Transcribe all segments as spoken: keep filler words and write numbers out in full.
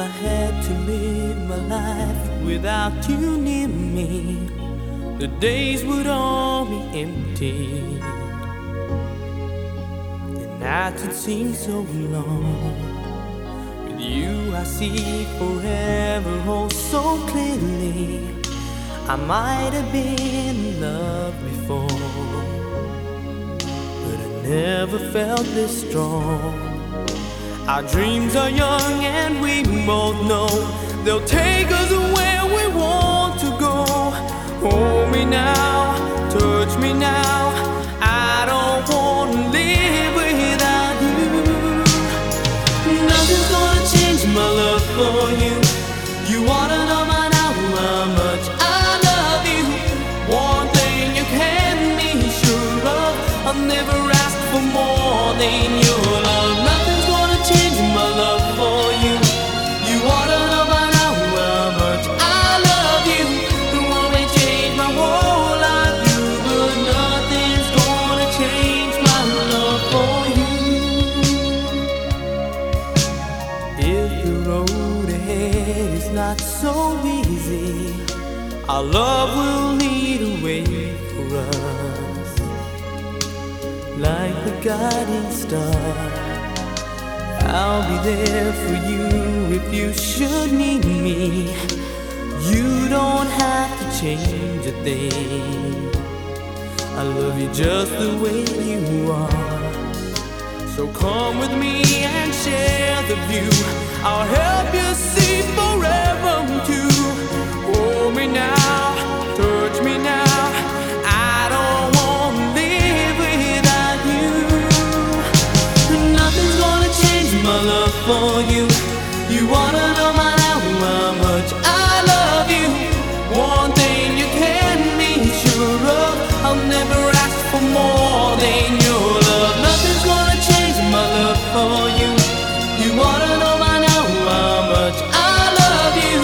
I had to live my life without you near me, the days would all be empty. The nights would seem so long. With you I see forever, oh so clearly. I might have been in love before, but I never felt this strong. Our dreams are young and we both know they'll take us where we want to go. Hold me now, touch me now, I don't want to live without you. Nothing's gonna change my love for you. You ought to know by now how much I love you. One thing you can be sure of, I'll never ask for more than your love. Nothing's gonna change my love for you. You ought to know by now how much I love you. It won't change my whole life, you, but nothing's gonna change my love for you. If the road ahead is not so easy, our love will lead a way for us, like the guiding star. I'll be there for you if you should need me. You don't have to change a thing. I love you just the way you are. So come with me and share the view. I'll help you see forever too. Hold me now, touch me now. My love for you. You ought to know by now how much I love you. One thing you can be sure of, I'll never ask for more than your love. Nothing's gonna change my love for you. You ought to know by now how much I love you.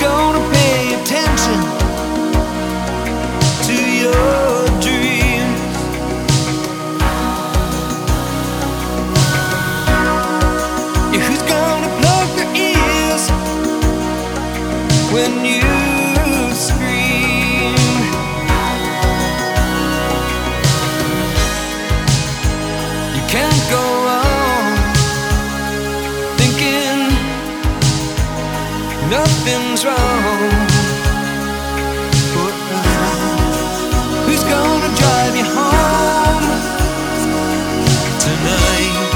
gonna pay attention to your dreams. Yeah, who's gonna plug their ears when you scream? You can't go on thinking nothing's wrong. Who's gonna drive you home tonight?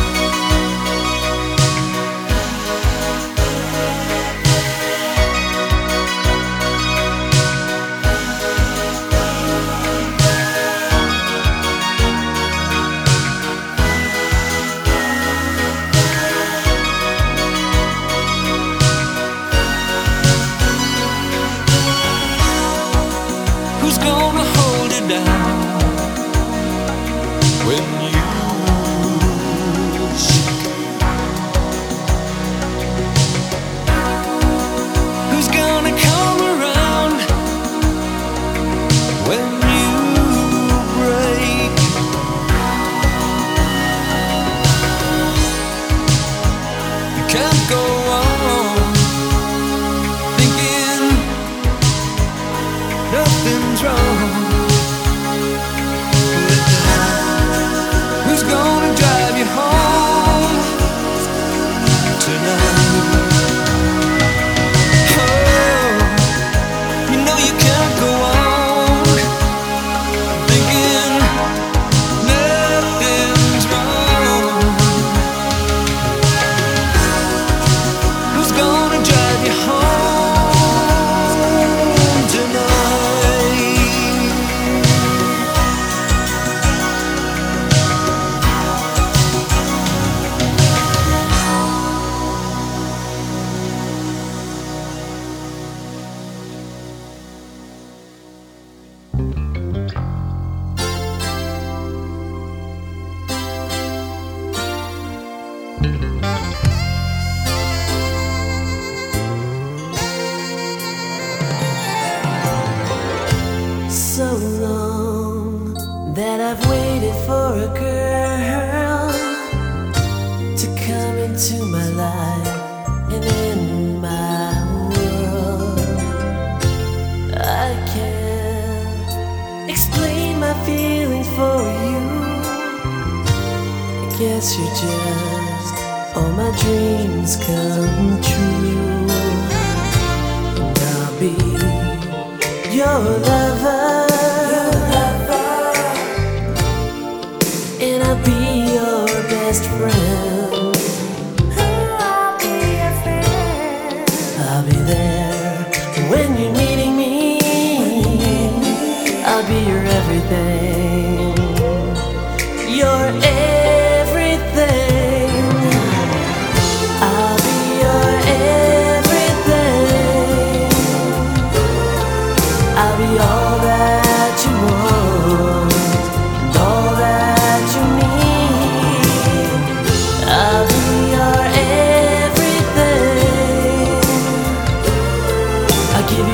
Give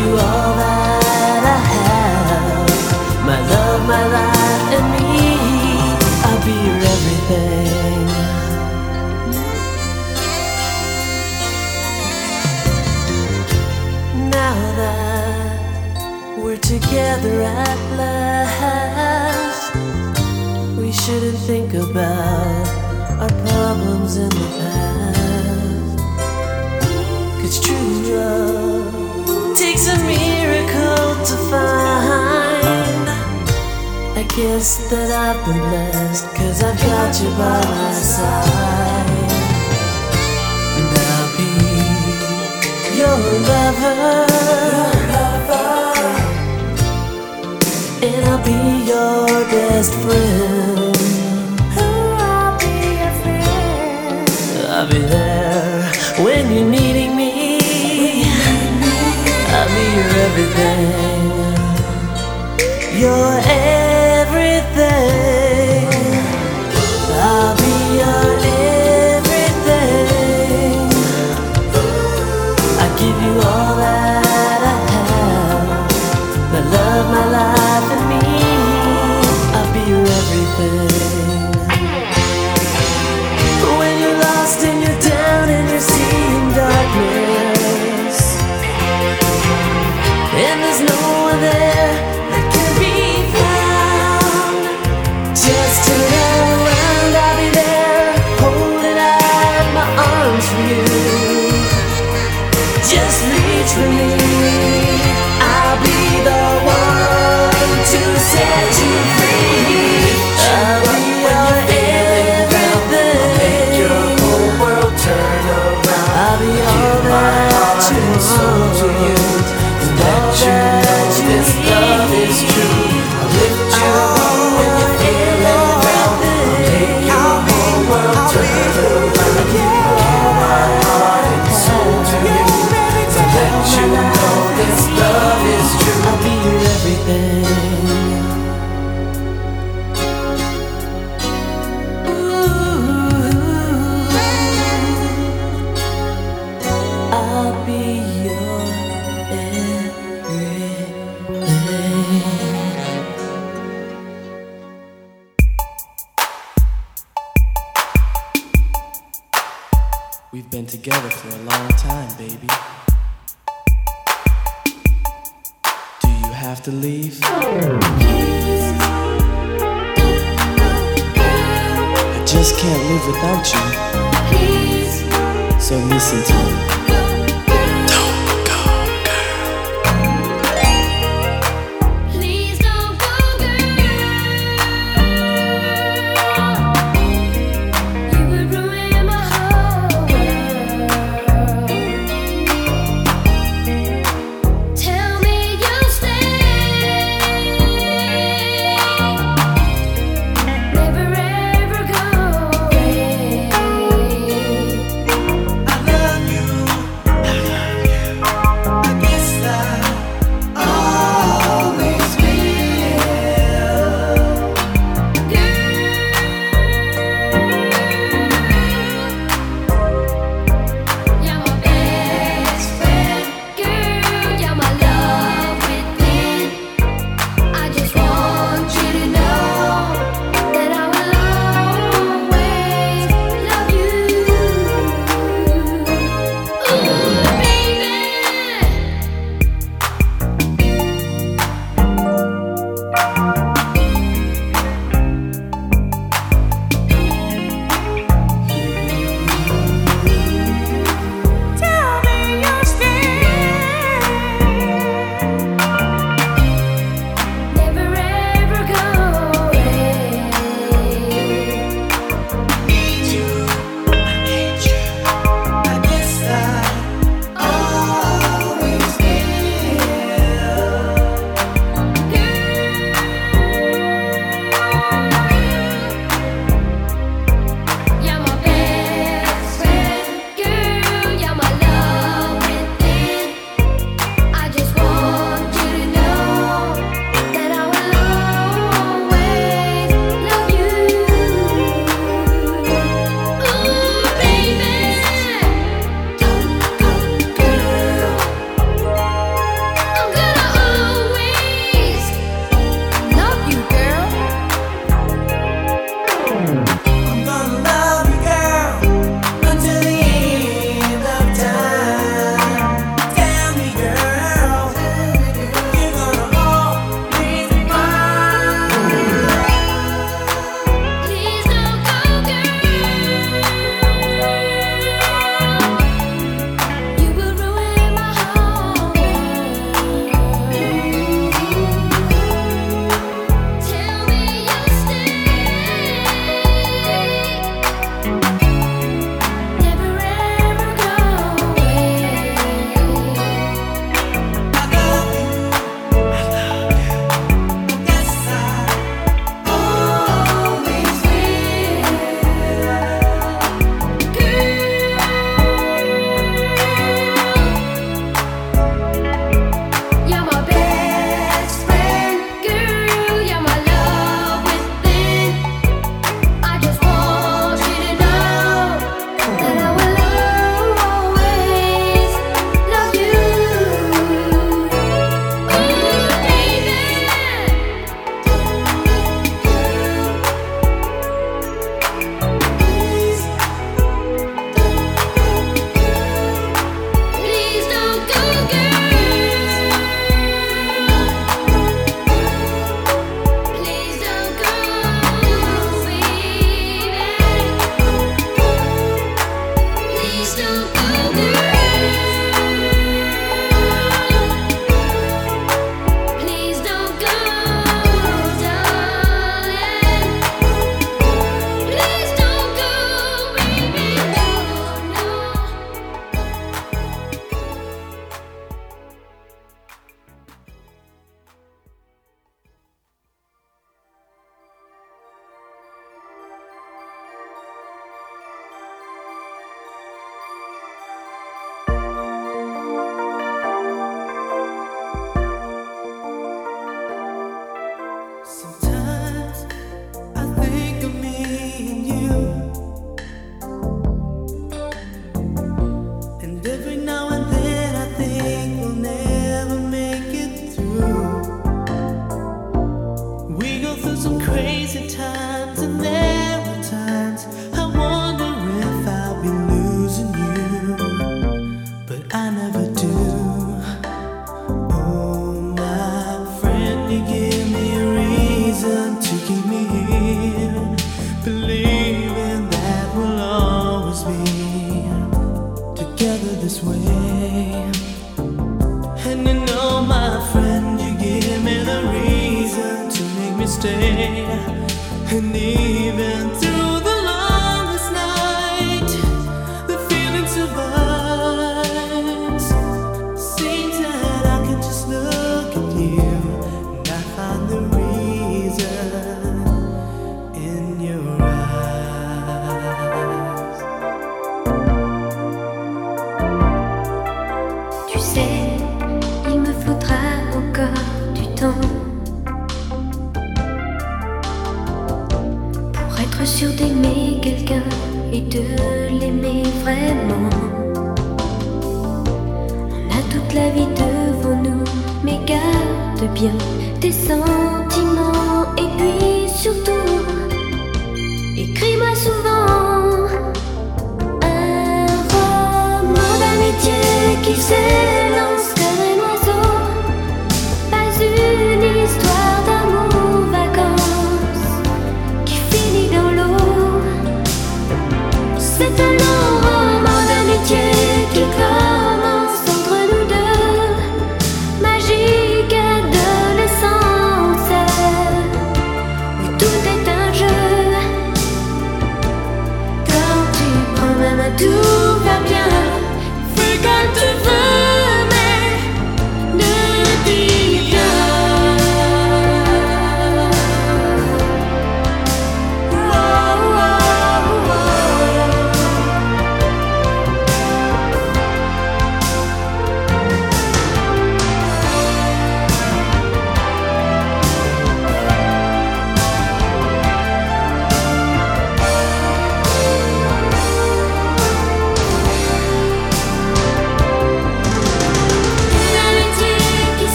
you all that. for you. Just reach for me. I'll be the one to set you free. I'll be your everything. I'll make your whole world turn around. I'll be all that you want. And let you know this love is true. I'll lift you up when you're feeling around. I'll make your whole world turn around. I'll give my heart and soul to you. I'll let you know this love is true. I'll be your everything. Ooh, I'll be your everything. We've been together for a long time, baby. Do you have to leave? I just can't live without you. So listen to me. Don't go, girl. Please don't go, girl. You would ruin my whole world. Tell me you'll stay. Never ever go away. I love you.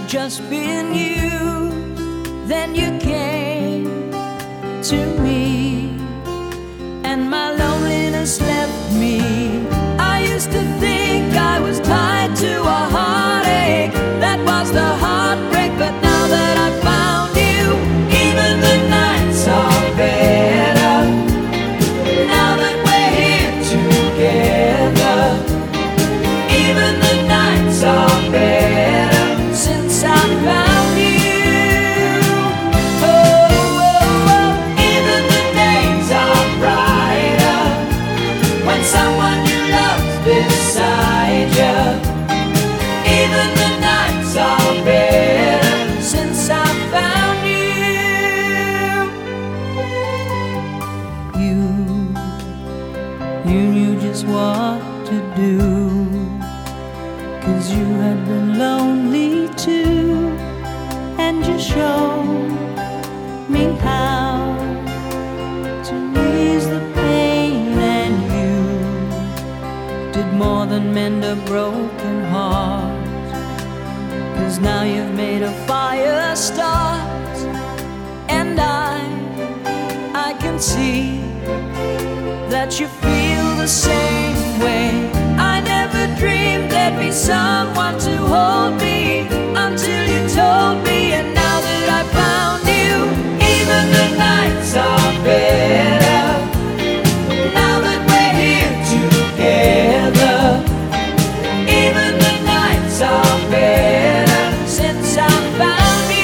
I'd just been you. Then you came to me, and my loneliness left me. I used to think I was tied to a heartache that was the heartbreak, but now that I found you, even the nights are better. Now that we're here together, even the nights are better since I found you. What to do, 'cause you had been lonely too, and you showed me how to ease the pain, and you did more than mend a broken heart, 'cause now you've made a fire start, and I, I can see that you feel the same way. I never dreamed there'd be someone to hold me until you told me, and now that I found you, even the nights are better. Now that we're here together, even the nights are better since I found you.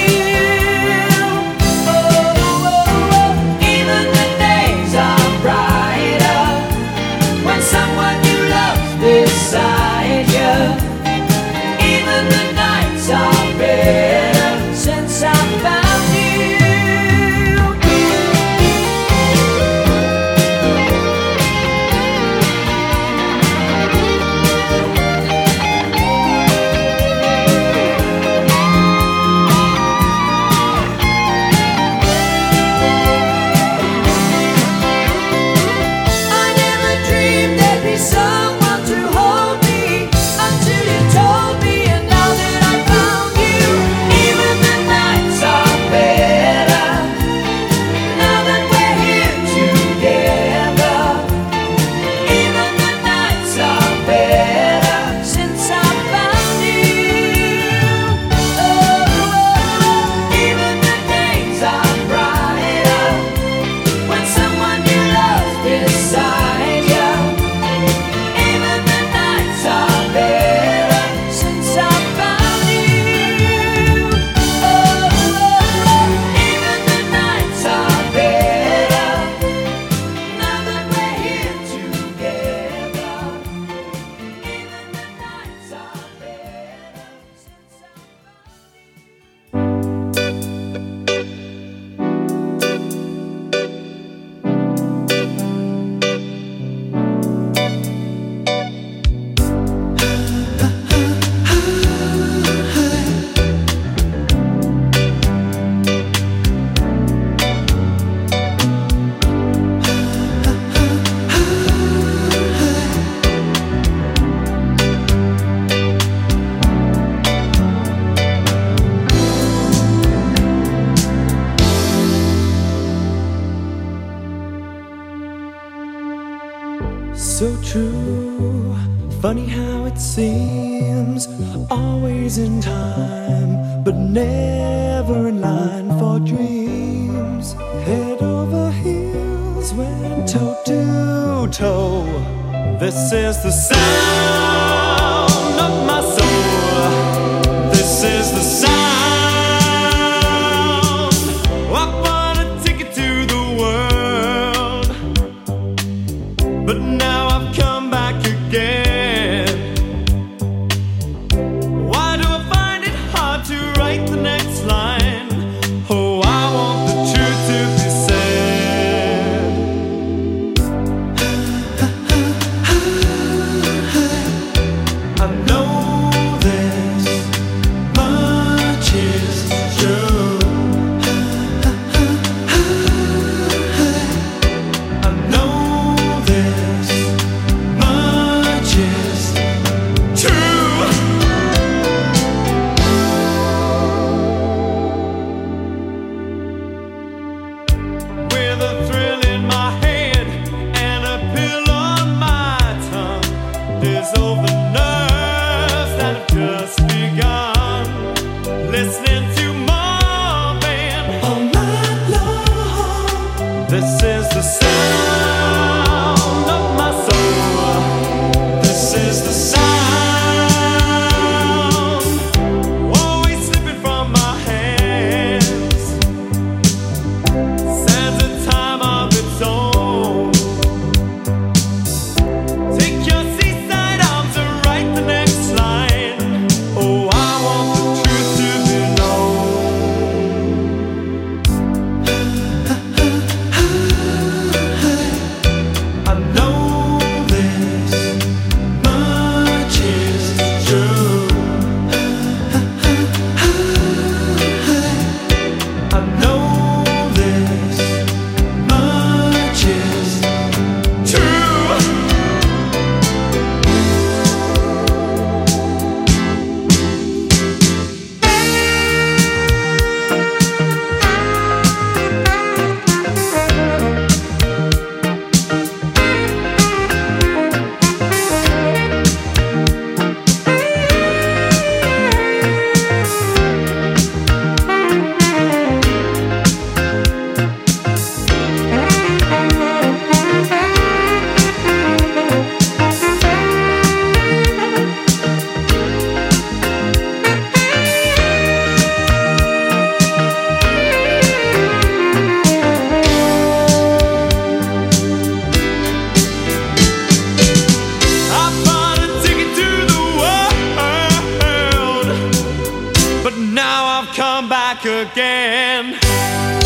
again.